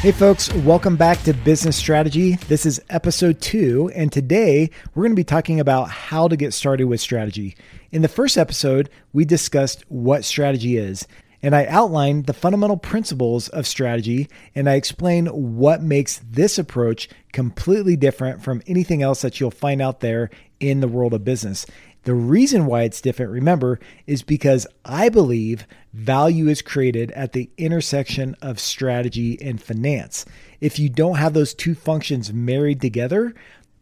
Hey folks, welcome back to Business Strategy. This is episode 2, and today we're going to be talking about how to get started with strategy. In the first episode, we discussed what strategy is, and I outlined the fundamental principles of strategy, and I explain what makes this approach completely different from anything else that you'll find out there in the world of business. The reason why it's different, remember, is because I believe value is created at the intersection of strategy and finance. If you don't have those two functions married together,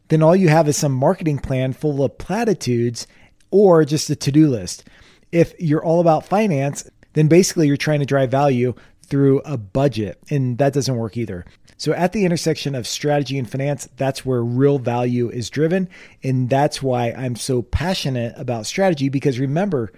then all you have is some marketing plan full of platitudes or just a to-do list. If you're all about finance, then basically you're trying to drive value through a budget, and that doesn't work either. So at the intersection of strategy and finance, that's where real value is driven. And that's why I'm so passionate about strategy, because remember,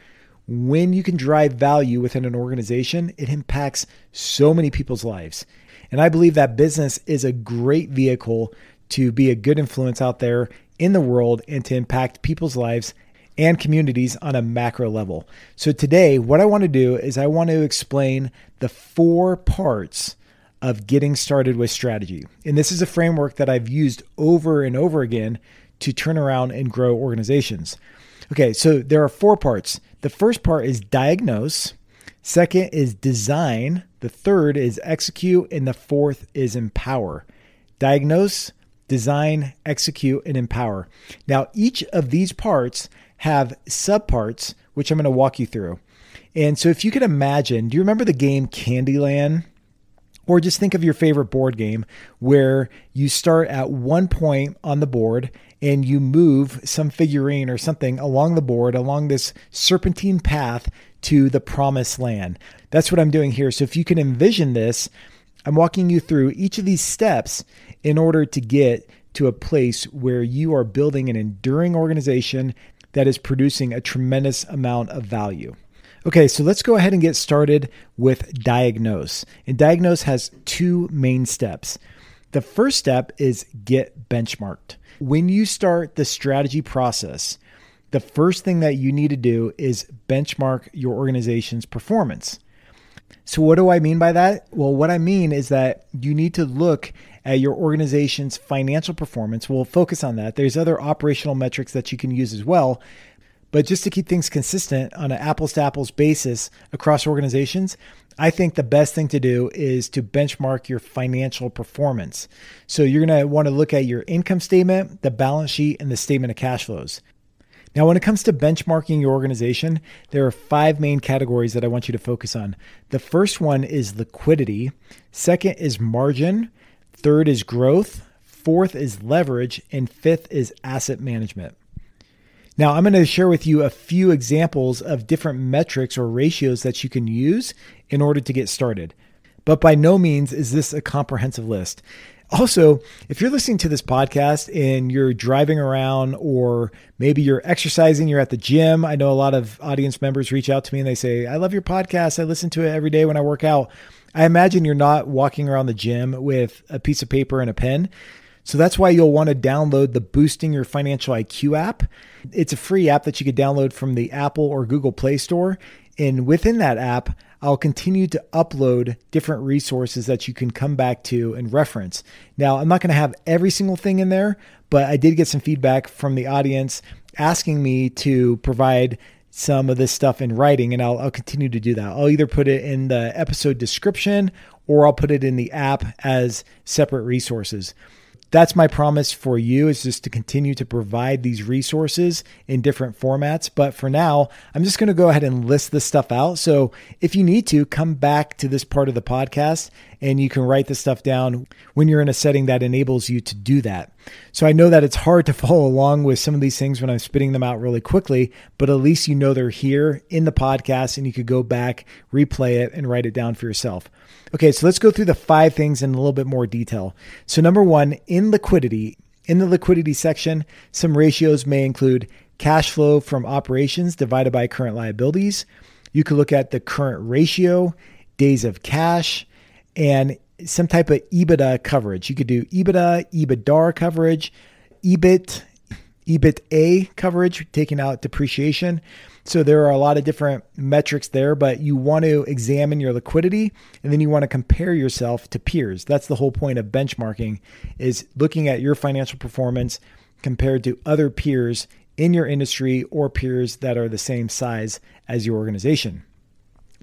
when you can drive value within an organization, it impacts so many people's lives. And I believe that business is a great vehicle to be a good influence out there in the world and to impact people's lives and communities on a macro level. So today, what I want to do is I want to explain the 4 parts of getting started with strategy. And this is a framework that I've used over and over again to turn around and grow organizations. Okay, so there are 4 parts. The first part is diagnose. Second is design. The third is execute. And the fourth is empower. Diagnose, design, execute, and empower. Now, each of these parts have subparts, which I'm going to walk you through. And so if you could imagine, do you remember the game Candyland? Or just think of your favorite board game where you start at one point on the board and you move some figurine or something along the board along this serpentine path to the promised land. That's what I'm doing here. So if you can envision this, I'm walking you through each of these steps in order to get to a place where you are building an enduring organization that is producing a tremendous amount of value. Okay, so let's go ahead and get started with diagnose. And diagnose has 2 main steps. The first step is get benchmarked. When you start the strategy process, the first thing that you need to do is benchmark your organization's performance. So what do I mean by that? Well, what I mean is that you need to look at your organization's financial performance. We'll focus on that. There's other operational metrics that you can use as well. But just to keep things consistent on an apples to apples basis across organizations, I think the best thing to do is to benchmark your financial performance. So you're going to want to look at your income statement, the balance sheet, and the statement of cash flows. Now, when it comes to benchmarking your organization, there are 5 main categories that I want you to focus on. The first one is liquidity. Second is margin. Third is growth. Fourth is leverage. And fifth is asset management. Now, I'm going to share with you a few examples of different metrics or ratios that you can use in order to get started. But by no means is this a comprehensive list. Also, if you're listening to this podcast and you're driving around or maybe you're exercising, you're at the gym. I know a lot of audience members reach out to me and they say, I love your podcast. I listen to it every day when I work out. I imagine you're not walking around the gym with a piece of paper and a pen. So that's why you'll want to download the Boosting Your Financial IQ app. It's a free app that you could download from the Apple or Google Play Store. And within that app, I'll continue to upload different resources that you can come back to and reference. Now, I'm not going to have every single thing in there, but I did get some feedback from the audience asking me to provide some of this stuff in writing, and I'll continue to do that. I'll either put it in the episode description or I'll put it in the app as separate resources. That's my promise for you, is just to continue to provide these resources in different formats. But for now, I'm just going to go ahead and list this stuff out. So if you need to, come back to this part of the podcast and you can write this stuff down when you're in a setting that enables you to do that. So I know that it's hard to follow along with some of these things when I'm spitting them out really quickly, but at least you know they're here in the podcast and you could go back, replay it, and write it down for yourself. Okay, so let's go through the 5 things in a little bit more detail. So number one, in the liquidity section, some ratios may include cash flow from operations divided by current liabilities. You could look at the current ratio, days of cash, and some type of EBITDA coverage. You could do EBITDA, EBITDAR coverage, EBIT, EBITDA coverage, taking out depreciation. So there are a lot of different metrics there, but you want to examine your liquidity and then you want to compare yourself to peers. That's the whole point of benchmarking, is looking at your financial performance compared to other peers in your industry or peers that are the same size as your organization.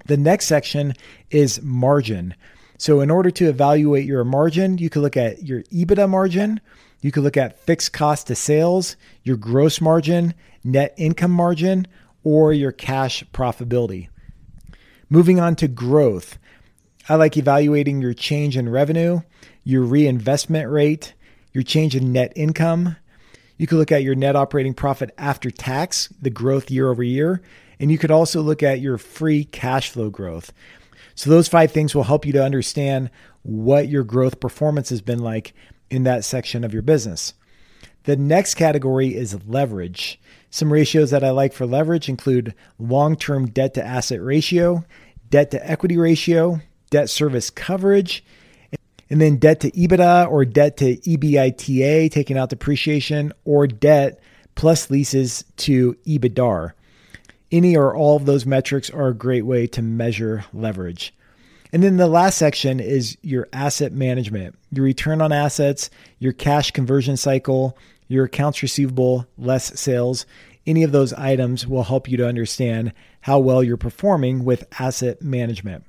The next section is margin. So in order to evaluate your margin, you can look at your EBITDA margin. You can look at fixed cost to sales, your gross margin, net income margin, or your cash profitability. Moving on to growth. I like evaluating your change in revenue, your reinvestment rate, your change in net income. You could look at your net operating profit after tax, the growth year over year, and you could also look at your free cash flow growth. So those five things will help you to understand what your growth performance has been like in that section of your business. The next category is leverage. Some ratios that I like for leverage include long-term debt to asset ratio, debt to equity ratio, debt service coverage, and then debt to EBITDA or debt to EBITDA, taking out depreciation, or debt plus leases to EBITDAR. Any or all of those metrics are a great way to measure leverage. And then the last section is your asset management, your return on assets, your cash conversion cycle, your accounts receivable, less sales. Any of those items will help you to understand how well you're performing with asset management.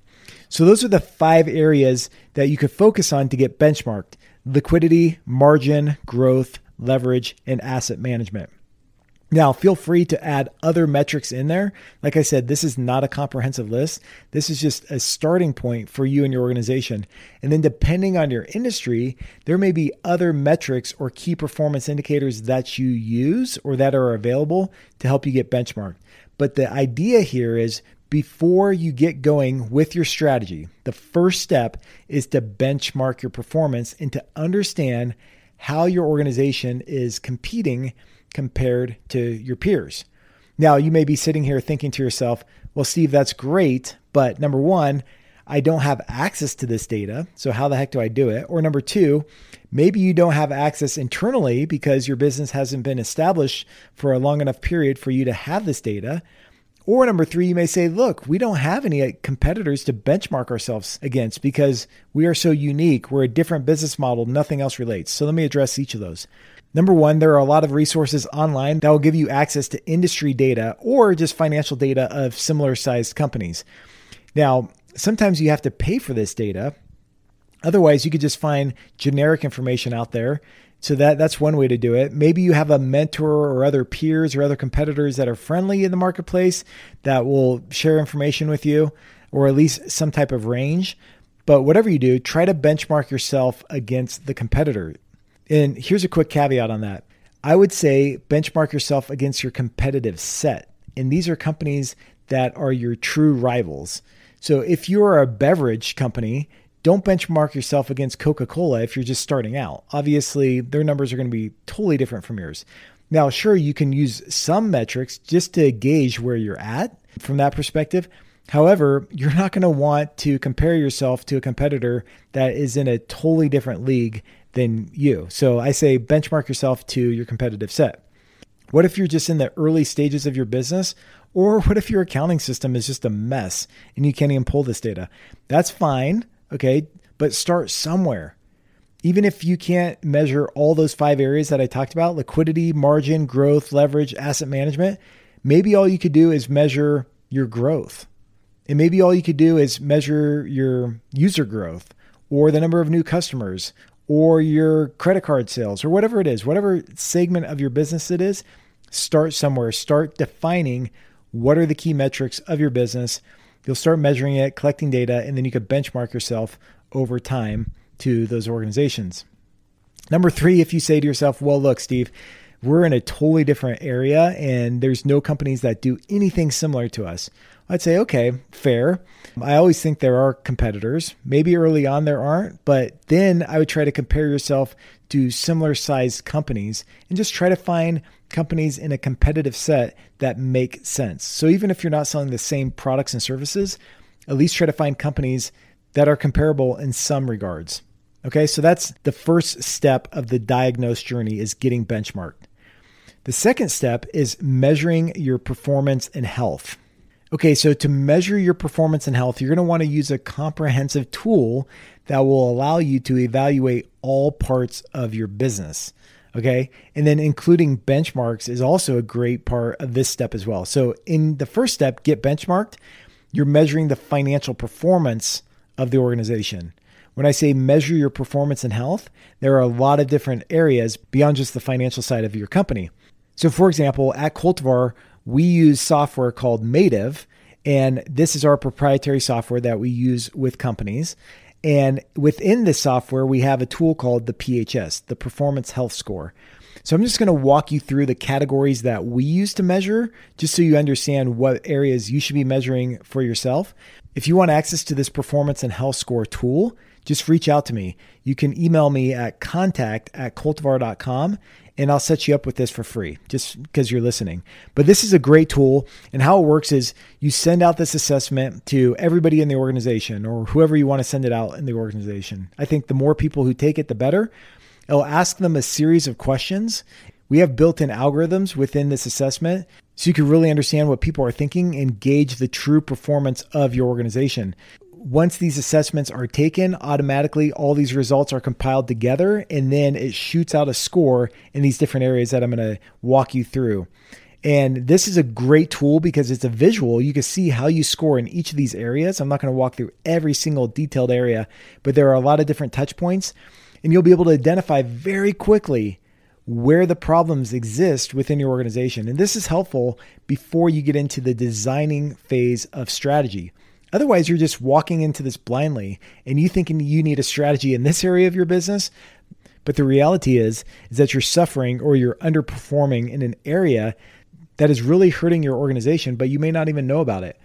So those are the five areas that you could focus on to get benchmarked: liquidity, margin, growth, leverage, and asset management. Now, feel free to add other metrics in there. Like I said, this is not a comprehensive list. This is just a starting point for you and your organization. And then depending on your industry, there may be other metrics or key performance indicators that you use or that are available to help you get benchmarked. But the idea here is, before you get going with your strategy, the first step is to benchmark your performance and to understand how your organization is competing compared to your peers. Now, you may be sitting here thinking to yourself, well, Steve, that's great, but number one, I don't have access to this data, so how the heck do I do it? Or number two, maybe you don't have access internally because your business hasn't been established for a long enough period for you to have this data. Or number three, you may say, look, we don't have any competitors to benchmark ourselves against because we are so unique. We're a different business model. Nothing else relates. So let me address each of those. Number one, there are a lot of resources online that will give you access to industry data or just financial data of similar sized companies. Now, sometimes you have to pay for this data. Otherwise, you could just find generic information out there. So that's one way to do it. Maybe you have a mentor or other peers or other competitors that are friendly in the marketplace that will share information with you, or at least some type of range. But whatever you do, try to benchmark yourself against the competitor. And here's a quick caveat on that. I would say benchmark yourself against your competitive set. And these are companies that are your true rivals. So if you're a beverage company, don't benchmark yourself against Coca-Cola if you're just starting out. Obviously, their numbers are going to be totally different from yours. Now, sure, you can use some metrics just to gauge where you're at from that perspective. However, you're not going to want to compare yourself to a competitor that is in a totally different league than you. So I say benchmark yourself to your competitive set. What if you're just in the early stages of your business? Or what if your accounting system is just a mess and you can't even pull this data? That's fine. Okay, but start somewhere. Even if you can't measure all those five areas that I talked about, liquidity, margin, growth, leverage, asset management, maybe all you could do is measure your growth. And maybe all you could do is measure your user growth or the number of new customers or your credit card sales or whatever it is, whatever segment of your business it is, start somewhere. Start defining what are the key metrics of your business. You'll start measuring it, collecting data, and then you could benchmark yourself over time to those organizations. Number three, if you say to yourself, well, look, Steve, we're in a totally different area and there's no companies that do anything similar to us. I'd say, okay, fair. I always think there are competitors. Maybe early on there aren't, but then I would try to compare yourself to similar sized companies and just try to find companies in a competitive set that make sense. So even if you're not selling the same products and services, at least try to find companies that are comparable in some regards. Okay, so that's the first step of the diagnose journey, is getting benchmarked. The second step is measuring your performance and health. Okay, so to measure your performance and health, you're going to want to use a comprehensive tool that will allow you to evaluate all parts of your business. Okay, and then including benchmarks is also a great part of this step as well. So in the first step, get benchmarked, you're measuring the financial performance of the organization. When I say measure your performance and health, there are a lot of different areas beyond just the financial side of your company. So for example, at Coltivar, we use software called Mative, and this is our proprietary software that we use with companies. And within this software, we have a tool called the PHS, the Performance Health Score. So I'm just going to walk you through the categories that we use to measure, just so you understand what areas you should be measuring for yourself. If you want access to this Performance and Health Score tool, just reach out to me. You can email me at contact@coltivar.com, and I'll set you up with this for free just because you're listening. But this is a great tool, and how it works is you send out this assessment to everybody in the organization or whoever you want to send it out in the organization. I think the more people who take it, the better. It'll ask them a series of questions. We have built-in algorithms within this assessment so you can really understand what people are thinking and gauge the true performance of your organization. Once these assessments are taken, automatically all these results are compiled together, and then it shoots out a score in these different areas that I'm going to walk you through. And this is a great tool because it's a visual. You can see how you score in each of these areas. I'm not going to walk through every single detailed area, but there are a lot of different touch points, and you'll be able to identify very quickly where the problems exist within your organization. And this is helpful before you get into the designing phase of strategy. Otherwise, you're just walking into this blindly and you thinking you need a strategy in this area of your business. But the reality is that you're suffering or you're underperforming in an area that is really hurting your organization, but you may not even know about it.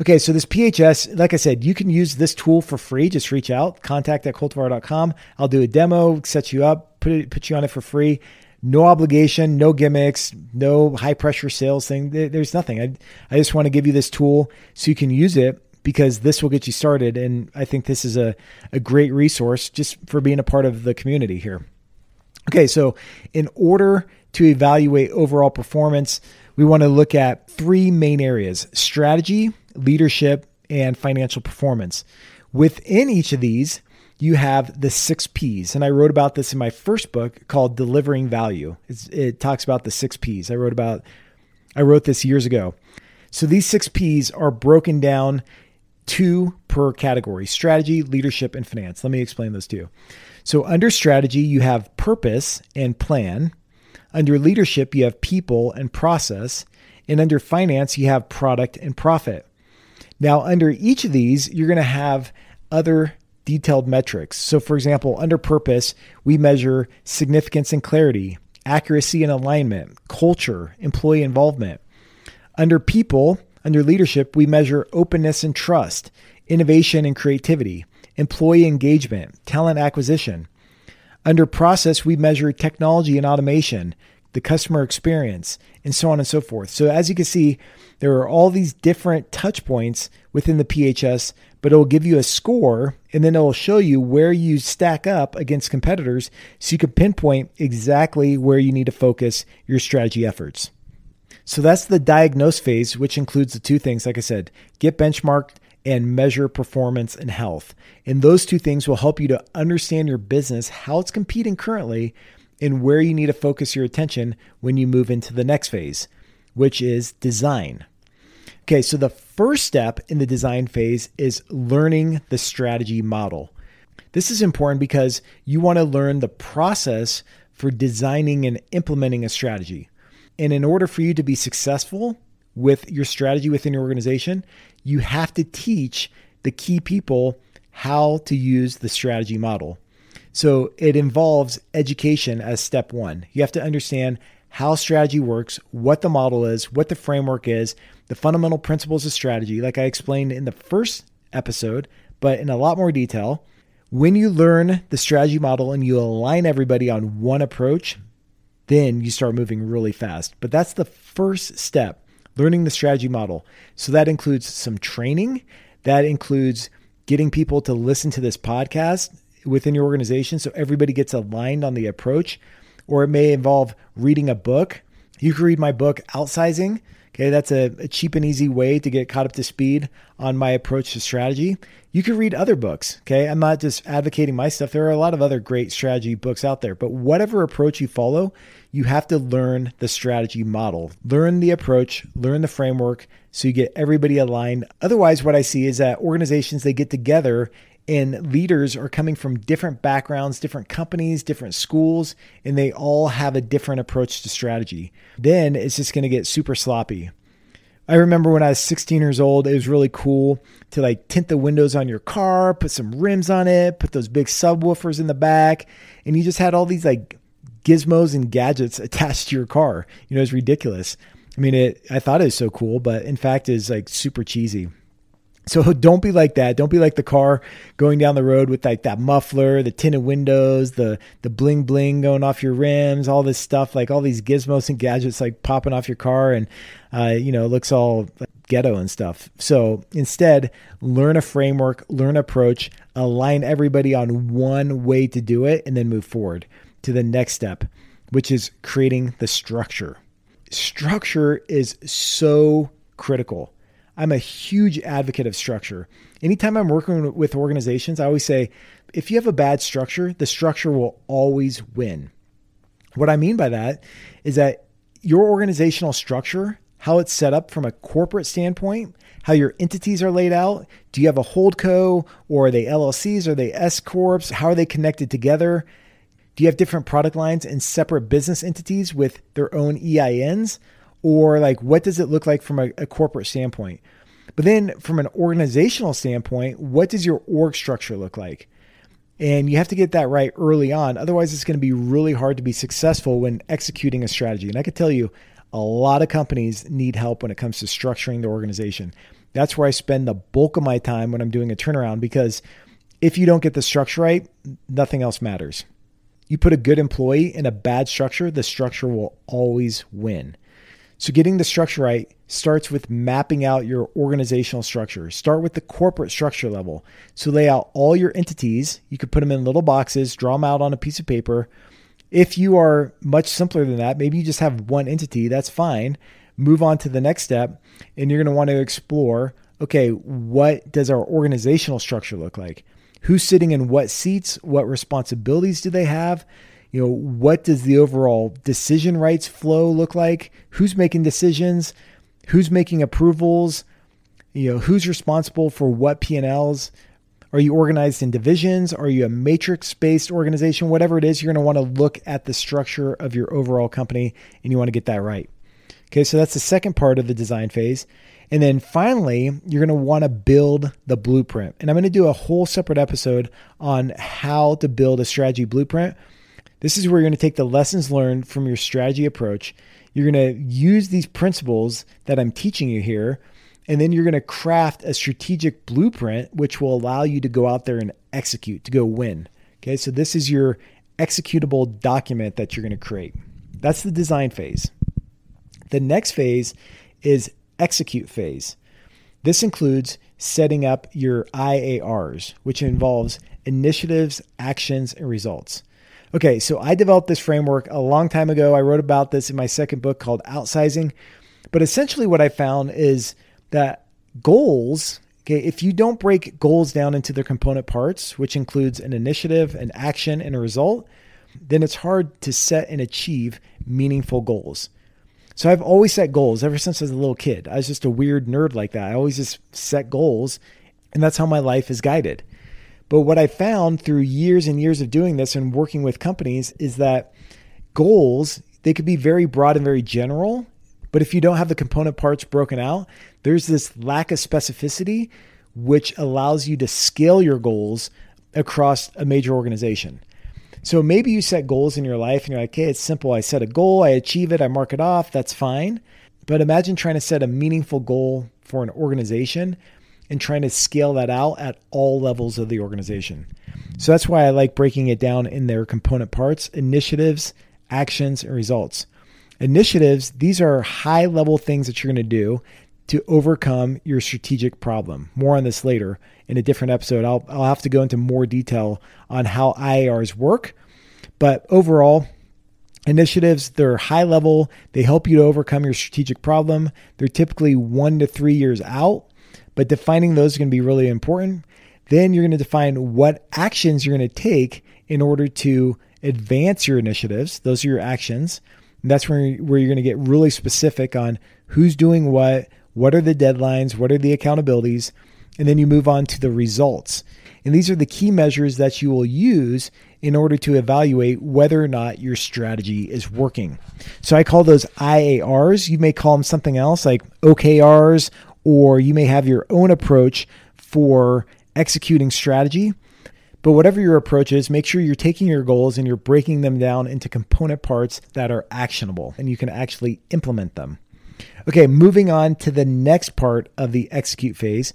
Okay, so this PHS, like I said, you can use this tool for free. Just reach out, contact@coltivar.com. I'll do a demo, set you up, put you on it for free. No obligation, no gimmicks, no high pressure sales thing. There's nothing. I just want to give you this tool so you can use it, because this will get you started. And I think this is a great resource just for being a part of the community here. Okay, so in order to evaluate overall performance, we want to look at three main areas: strategy, leadership, and financial performance. Within each of these, you have the 6 Ps. And I wrote about this in my first book called Delivering Value. It talks about the 6 Ps. I wrote this years ago. So these 6 Ps are broken down two per category: strategy, leadership, and finance. Let me explain those two. So under strategy, you have purpose and plan. Under leadership, you have people and process. And under finance, you have product and profit. Now, under each of these, you're going to have other detailed metrics. So for example, under purpose, we measure significance and clarity, accuracy and alignment, culture, employee involvement. Under people, under leadership, we measure openness and trust, innovation and creativity, employee engagement, talent acquisition. Under process, we measure technology and automation, the customer experience, and so on and so forth. So as you can see, there are all these different touch points within the PHS, but it'll give you a score, and then it'll show you where you stack up against competitors so you can pinpoint exactly where you need to focus your strategy efforts. So that's the diagnose phase, which includes the two things, like I said: get benchmarked and measure performance and health. And those two things will help you to understand your business, how it's competing currently, and where you need to focus your attention when you move into the next phase, which is design. Okay, so the first step in the design phase is learning the strategy model. This is important because you want to learn the process for designing and implementing a strategy. And in order for you to be successful with your strategy within your organization, you have to teach the key people how to use the strategy model. So it involves education as step one. You have to understand how strategy works, what the model is, what the framework is, the fundamental principles of strategy, like I explained in the first episode, but in a lot more detail. When you learn the strategy model and you align everybody on one approach, then you start moving really fast. But that's the first step, learning the strategy model. So that includes some training. That includes getting people to listen to this podcast within your organization so everybody gets aligned on the approach. Or it may involve reading a book You can read my book, Outsizing. Okay, that's a cheap and easy way to get caught up to speed on my approach to strategy. You can read other books. Okay, I'm not just advocating my stuff. There are a lot of other great strategy books out there, but whatever approach you follow, you have to learn the strategy model, learn the approach, learn the framework so you get everybody aligned. Otherwise, what I see is that organizations, they get together and leaders are coming from different backgrounds, different companies, different schools, and they all have a different approach to strategy. Then it's just going to get super sloppy. I remember when I was 16 years old, it was really cool to like tint the windows on your car, put some rims on it, put those big subwoofers in the back, and you just had all these like gizmos and gadgets attached to your car. You know, it's ridiculous. I mean, I thought it was so cool, but in fact, it's like super cheesy. So don't be like that. Don't be like the car going down the road with like that muffler, the tinted windows, the bling bling going off your rims, all this stuff, like all these gizmos and gadgets like popping off your car and, you know, it looks all like ghetto and stuff. So instead, learn a framework, learn approach, align everybody on one way to do it, and then move forward to the next step, which is creating the structure. Structure is so critical. I'm a huge advocate of structure. Anytime I'm working with organizations, I always say, if you have a bad structure, the structure will always win. What I mean by that is that your organizational structure, how it's set up from a corporate standpoint, how your entities are laid out. Do you have a holdco, or are they LLCs? Are they S corps? How are they connected together? Do you have different product lines and separate business entities with their own EINs? Or like, what does it look like from a corporate standpoint? But then from an organizational standpoint, what does your org structure look like? And you have to get that right early on. Otherwise, it's going to be really hard to be successful when executing a strategy. And I could tell you a lot of companies need help when it comes to structuring their organization. That's where I spend the bulk of my time when I'm doing a turnaround, because if you don't get the structure right, nothing else matters. You put a good employee in a bad structure, the structure will always win. So getting the structure right starts with mapping out your organizational structure. Start with the corporate structure level. So lay out all your entities. You could put them in little boxes, draw them out on a piece of paper. If you are much simpler than that, maybe you just have one entity, that's fine. Move on to the next step, and you're going to want to explore, okay, what does our organizational structure look like? Who's sitting in what seats? What responsibilities do they have? You know, what does the overall decision rights flow look like? Who's making decisions? Who's making approvals? You know, who's responsible for what P&Ls? Are you organized in divisions? Are you a matrix-based organization? Whatever it is, you're going to want to look at the structure of your overall company, and you want to get that right. Okay, so that's the second part of the design phase. And then finally, you're going to want to build the blueprint. And I'm going to do a whole separate episode on how to build a strategy blueprint. This is where you're going to take the lessons learned from your strategy approach. You're going to use these principles that I'm teaching you here, and then you're going to craft a strategic blueprint, which will allow you to go out there and execute, to go win. Okay, so this is your executable document that you're going to create. That's the design phase. The next phase is execute phase. This includes setting up your IARs, which involves initiatives, actions, and results. Okay, so I developed this framework a long time ago. I wrote about this in my second book called Outsizing. But essentially what I found is that goals, okay, if you don't break goals down into their component parts, which includes an initiative, an action, and a result, then it's hard to set and achieve meaningful goals. So I've always set goals ever since I was a little kid. I was just a weird nerd like that. I always just set goals, and that's how my life is guided. But what I found through years and years of doing this and working with companies is that goals, they could be very broad and very general, but if you don't have the component parts broken out, there's this lack of specificity, which allows you to scale your goals across a major organization. So maybe you set goals in your life and you're like, hey, it's simple. I set a goal, I achieve it, I mark it off, that's fine. But imagine trying to set a meaningful goal for an organization and trying to scale that out at all levels of the organization. So that's why I like breaking it down in their component parts: initiatives, actions, and results. Initiatives, these are high-level things that you're going to do to overcome your strategic problem. More on this later in a different episode. I'll have to go into more detail on how IARs work. But overall, initiatives. They're high level. They help you to overcome your strategic problem. They're typically 1 to 3 years out, but defining those is going to be really important. Then you're going to define what actions you're going to take in order to advance your initiatives. Those are your actions. And that's where you're going to get really specific on who's doing what are the deadlines, what are the accountabilities, and then you move on to the results. And these are the key measures that you will use in order to evaluate whether or not your strategy is working. So I call those IARs. You may call them something else like OKRs, or you may have your own approach for executing strategy. But whatever your approach is, make sure you're taking your goals and you're breaking them down into component parts that are actionable and you can actually implement them. Okay, moving on to the next part of the execute phase.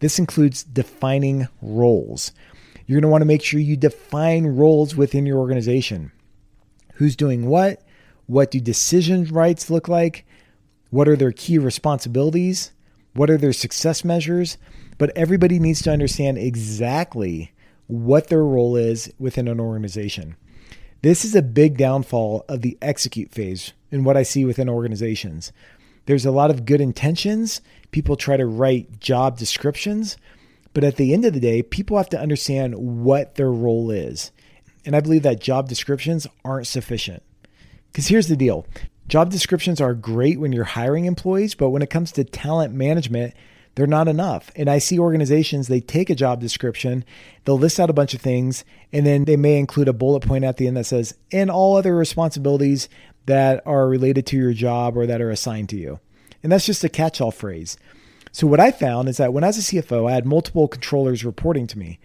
This includes defining roles. You're going to want to make sure you define roles within your organization. Who's doing what? What do decision rights look like? What are their key responsibilities? What are their success measures? But everybody needs to understand exactly what their role is within an organization. This is a big downfall of the execute phase in what I see within organizations. There's a lot of good intentions. People try to write job descriptions, but at the end of the day, people have to understand what their role is. And I believe that job descriptions aren't sufficient. Because here's the deal. Job descriptions are great when you're hiring employees, but when it comes to talent management, they're not enough. And I see organizations, they take a job description, they'll list out a bunch of things, and then they may include a bullet point at the end that says, and all other responsibilities that are related to your job or that are assigned to you. And that's just a catch-all phrase. So what I found is that when I was a CFO, I had multiple controllers reporting to me.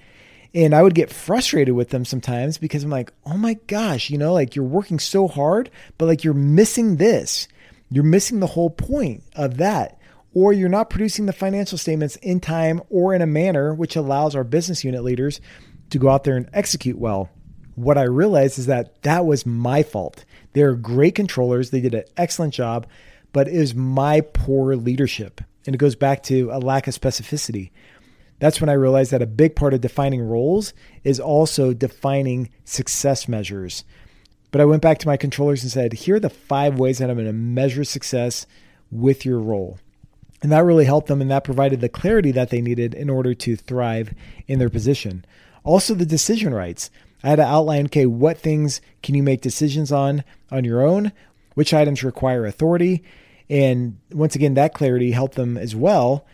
And I would get frustrated with them sometimes because I'm like, oh my gosh, you're working so hard, but you're missing this. You're missing the whole point of that. Or you're not producing the financial statements in time or in a manner which allows our business unit leaders to go out there and execute well. What I realized is that was my fault. They're great controllers. They did an excellent job, but it was my poor leadership. And it goes back to a lack of specificity. That's when I realized that a big part of defining roles is also defining success measures. But I went back to my controllers and said, here are the 5 ways that I'm going to measure success with your role. And that really helped them, and that provided the clarity that they needed in order to thrive in their position. Also, the decision rights. I had to outline, okay, what things can you make decisions on your own? Which items require authority? And once again, that clarity helped them as well.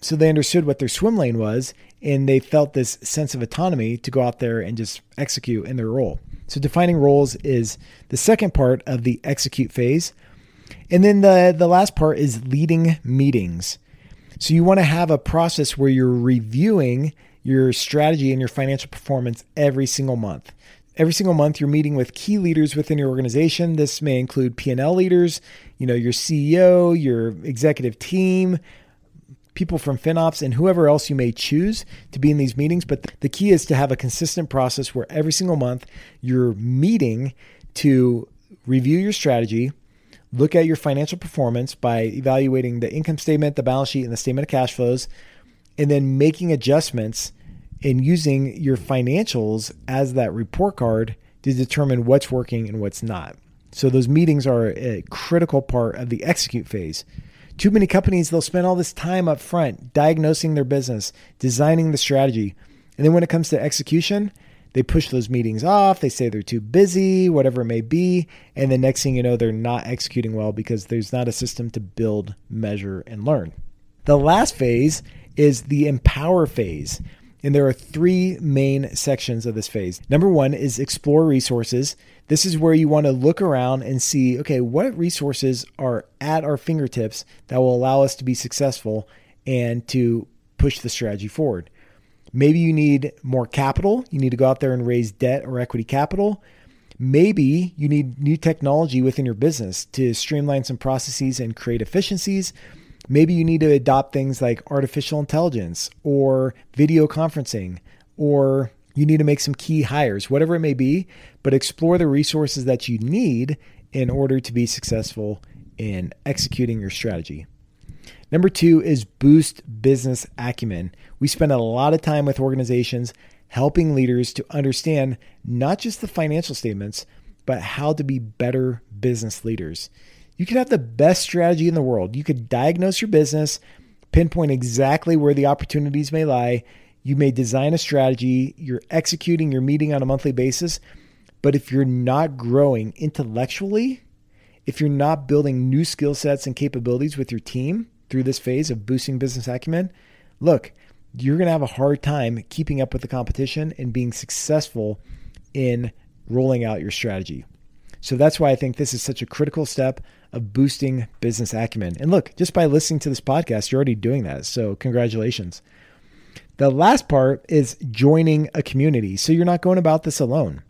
So they understood what their swim lane was, and they felt this sense of autonomy to go out there and just execute in their role. So defining roles is the second part of the execute phase. And then the last part is leading meetings. So you want to have a process where you're reviewing your strategy and your financial performance every single month. Every single month, you're meeting with key leaders within your organization. This may include P&L leaders, your CEO, your executive team, people from FinOps, and whoever else you may choose to be in these meetings. But the key is to have a consistent process where every single month you're meeting to review your strategy, look at your financial performance by evaluating the income statement, the balance sheet, and the statement of cash flows, and then making adjustments and using your financials as that report card to determine what's working and what's not. So those meetings are a critical part of the execute phase. Too many companies, they'll spend all this time up front diagnosing their business, designing the strategy. And then when it comes to execution, they push those meetings off. They say they're too busy, whatever it may be. And the next thing you know, they're not executing well because there's not a system to build, measure, and learn. The last phase is the empower phase. And there are 3 main sections of this phase. Number 1 is explore resources. This is where you want to look around and see, okay, what resources are at our fingertips that will allow us to be successful and to push the strategy forward. Maybe you need more capital. You need to go out there and raise debt or equity capital. Maybe you need new technology within your business to streamline some processes and create efficiencies. Maybe you need to adopt things like artificial intelligence or video conferencing, or you need to make some key hires, whatever it may be, but explore the resources that you need in order to be successful in executing your strategy. Number 2 is boost business acumen. We spend a lot of time with organizations helping leaders to understand not just the financial statements, but how to be better business leaders. You could have the best strategy in the world. You could diagnose your business, pinpoint exactly where the opportunities may lie. You may design a strategy. You're executing your meeting on a monthly basis. But if you're not growing intellectually, if you're not building new skill sets and capabilities with your team through this phase of boosting business acumen, look, you're going to have a hard time keeping up with the competition and being successful in rolling out your strategy. So that's why I think this is such a critical step of boosting business acumen. And look, just by listening to this podcast, you're already doing that. So congratulations. The last part is joining a community. So you're not going about this alone.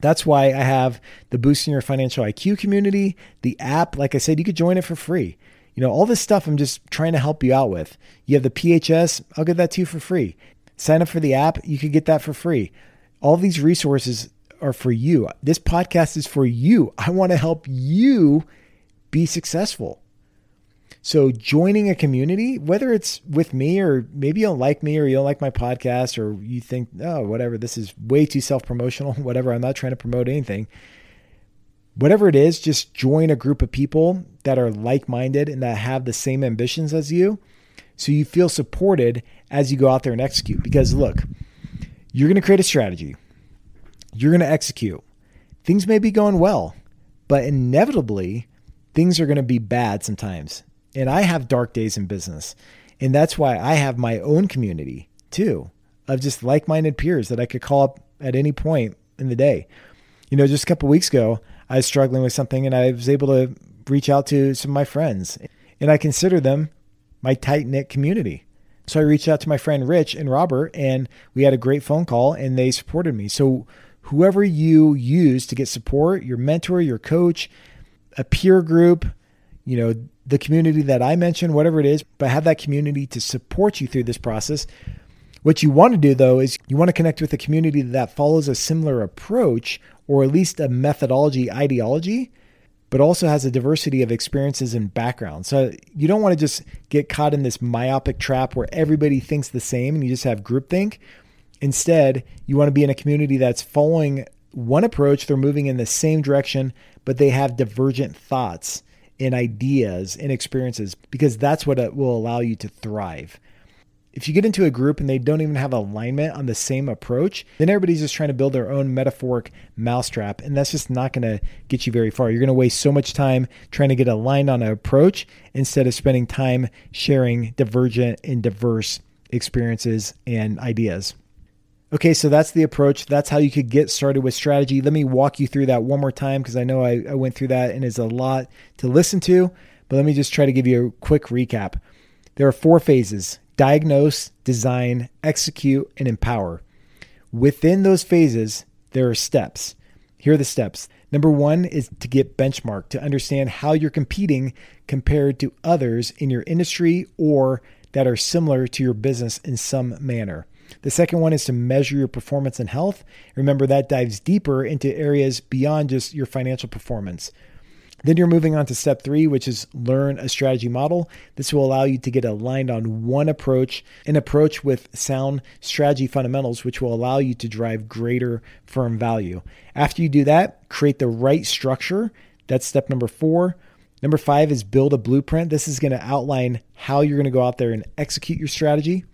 That's why I have the Boosting Your Financial IQ community, the app. Like I said, you could join it for free. You know, all this stuff I'm just trying to help you out with. You have the PHS. I'll give that to you for free. Sign up for the app. You could get that for free. All these resources are for you. This podcast is for you. I want to help you be successful. So joining a community, whether it's with me or maybe you don't like me or you don't like my podcast or you think, oh, whatever, this is way too self-promotional, whatever, I'm not trying to promote anything. Whatever it is, just join a group of people that are like-minded and that have the same ambitions as you so you feel supported as you go out there and execute. Because look, you're going to create a strategy. You're going to execute. Things may be going well, but inevitably things are going to be bad sometimes. And I have dark days in business. And that's why I have my own community too of just like-minded peers that I could call up at any point in the day. You know, just a couple of weeks ago, I was struggling with something and I was able to reach out to some of my friends and I consider them my tight-knit community. So I reached out to my friend Rich and Robert and we had a great phone call and they supported me. So whoever you use to get support, your mentor, your coach, a peer group, you know, the community that I mentioned, whatever it is, but have that community to support you through this process. What you want to do though, is you want to connect with a community that follows a similar approach or at least a methodology, ideology, but also has a diversity of experiences and backgrounds. So you don't want to just get caught in this myopic trap where everybody thinks the same and you just have groupthink. Instead, you want to be in a community that's following one approach. They're moving in the same direction, but they have divergent thoughts and ideas and experiences because that's what will allow you to thrive. If you get into a group and they don't even have alignment on the same approach, then everybody's just trying to build their own metaphoric mousetrap. And that's just not going to get you very far. You're going to waste so much time trying to get aligned on an approach instead of spending time sharing divergent and diverse experiences and ideas. Okay, so that's the approach. That's how you could get started with strategy. Let me walk you through that one more time because I know I went through that and it's a lot to listen to, but let me just try to give you a quick recap. There are 4 phases: diagnose, design, execute, and empower. Within those phases, there are steps. Here are the steps. Number 1 is to get benchmarked, to understand how you're competing compared to others in your industry or that are similar to your business in some manner. The second one is to measure your performance and health. Remember, that dives deeper into areas beyond just your financial performance. Then you're moving on to step 3, which is learn a strategy model. This will allow you to get aligned on one approach, an approach with sound strategy fundamentals, which will allow you to drive greater firm value. After you do that, create the right structure. That's step number 4. Number 5 is build a blueprint. This is going to outline how you're going to go out there and execute your strategy.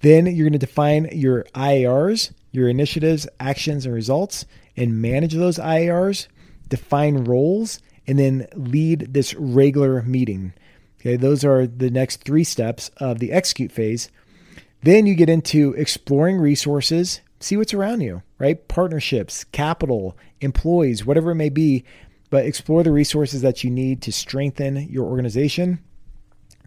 Then you're going to define your IARs, your initiatives, actions, and results, and manage those IARs, define roles, and then lead this regular meeting. Okay, those are the next 3 steps of the execute phase. Then you get into exploring resources, see what's around you, right? Partnerships, capital, employees, whatever it may be, but explore the resources that you need to strengthen your organization.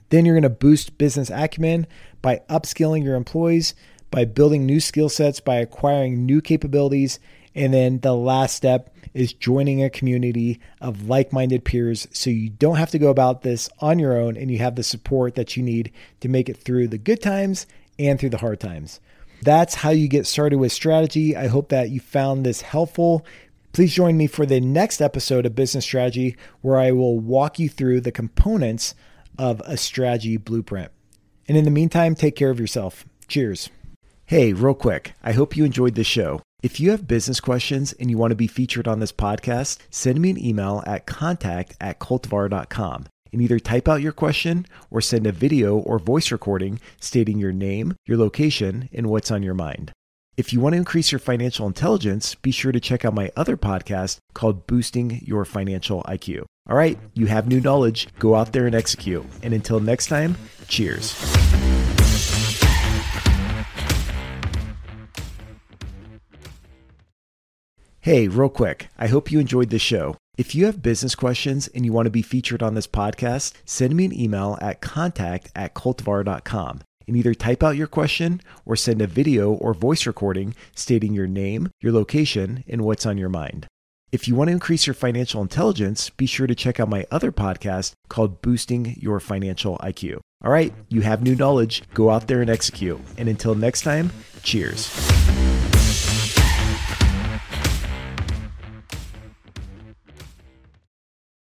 Then you're going to boost business acumen by upskilling your employees, by building new skill sets, by acquiring new capabilities. And then the last step is joining a community of like-minded peers so you don't have to go about this on your own and you have the support that you need to make it through the good times and through the hard times. That's how you get started with strategy. I hope that you found this helpful. Please join me for the next episode of Business Strategy where I will walk you through the components of a strategy blueprint. And in the meantime, take care of yourself. Cheers. Hey, real quick, I hope you enjoyed this show. If you have business questions and you want to be featured on this podcast, send me an email at contact@coltivar.com and either type out your question or send a video or voice recording stating your name, your location, and what's on your mind. If you want to increase your financial intelligence, be sure to check out my other podcast called Boosting Your Financial IQ. All right, you have new knowledge. Go out there and execute. And until next time, cheers. Hey, real quick, I hope you enjoyed this show. If you have business questions and you want to be featured on this podcast, send me an email at contact@coltivar.com and either type out your question or send a video or voice recording stating your name, your location, and what's on your mind. If you want to increase your financial intelligence, be sure to check out my other podcast called Boosting Your Financial IQ. All right, you have new knowledge. Go out there and execute. And until next time, cheers.